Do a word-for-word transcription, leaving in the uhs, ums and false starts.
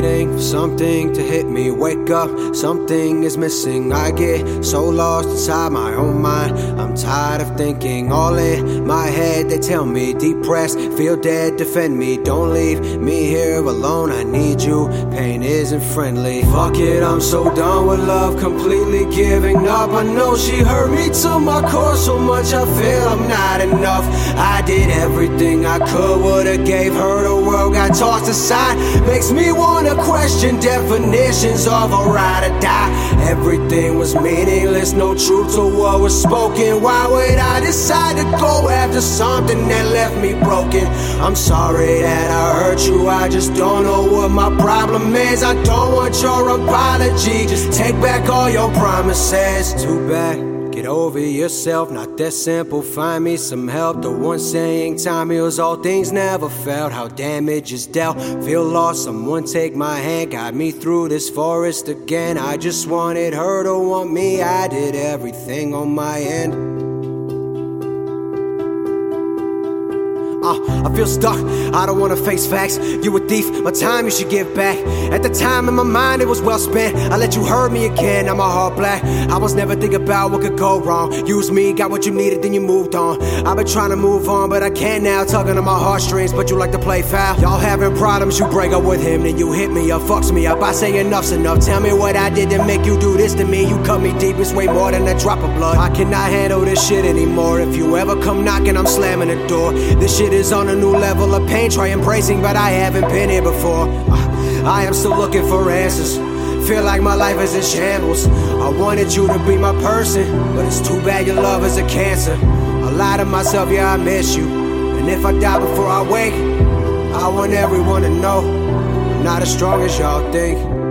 waiting for something to hit me. Wake up, something is missing. I get so lost inside my own mind. I'm tired of thinking all in my head. They tell me depressed, feel dead, defend me. Don't leave me here alone, I need you. Pain isn't friendly. Fuck it, I'm so done with love, completely giving up. I know she hurt me to my core so much, I feel I'm not enough. I did everything I could, would've gave her the world, got tossed aside. Makes me wanna question definitions of a ride or die. Everything was meaningless, no truth to what was spoken. Why would I decide to go after something that left me broken? I'm sorry that I hurt you, I just don't know what my problem is. I don't want your apology, just take back all your promises. Too bad. Get over yourself, not that simple, find me some help. The one saying time heals all things never felt. How damage is dealt, feel lost, someone take my hand. Got me through this forest again. I just wanted her to want me, I did everything on my end. I feel stuck, I don't wanna face facts. You a thief, my time you should give back. At the time in my mind it was well spent. I let you hurt me again, now my heart black. I was never thinking about what could go wrong. Used me, got what you needed, then you moved on. I've been trying to move on, but I can't now. Tugging on my heartstrings, but you like to play foul. Y'all having problems, you break up with him, then you hit me up, fucks me up. I say enough's enough, tell me what I did to make you do this to me. You cut me deep, it's way more than a drop of blood. I cannot handle this shit anymore. If you ever come knocking, I'm slamming the door. This shit is on a new level of pain, try embracing, but I haven't been here before. I, I am still looking for answers, feel like my life is in shambles. I wanted you to be my person, but it's too bad your love is a cancer. I lie to myself, yeah, I miss you. And if I die before I wake, I want everyone to know I'm not as strong as y'all think.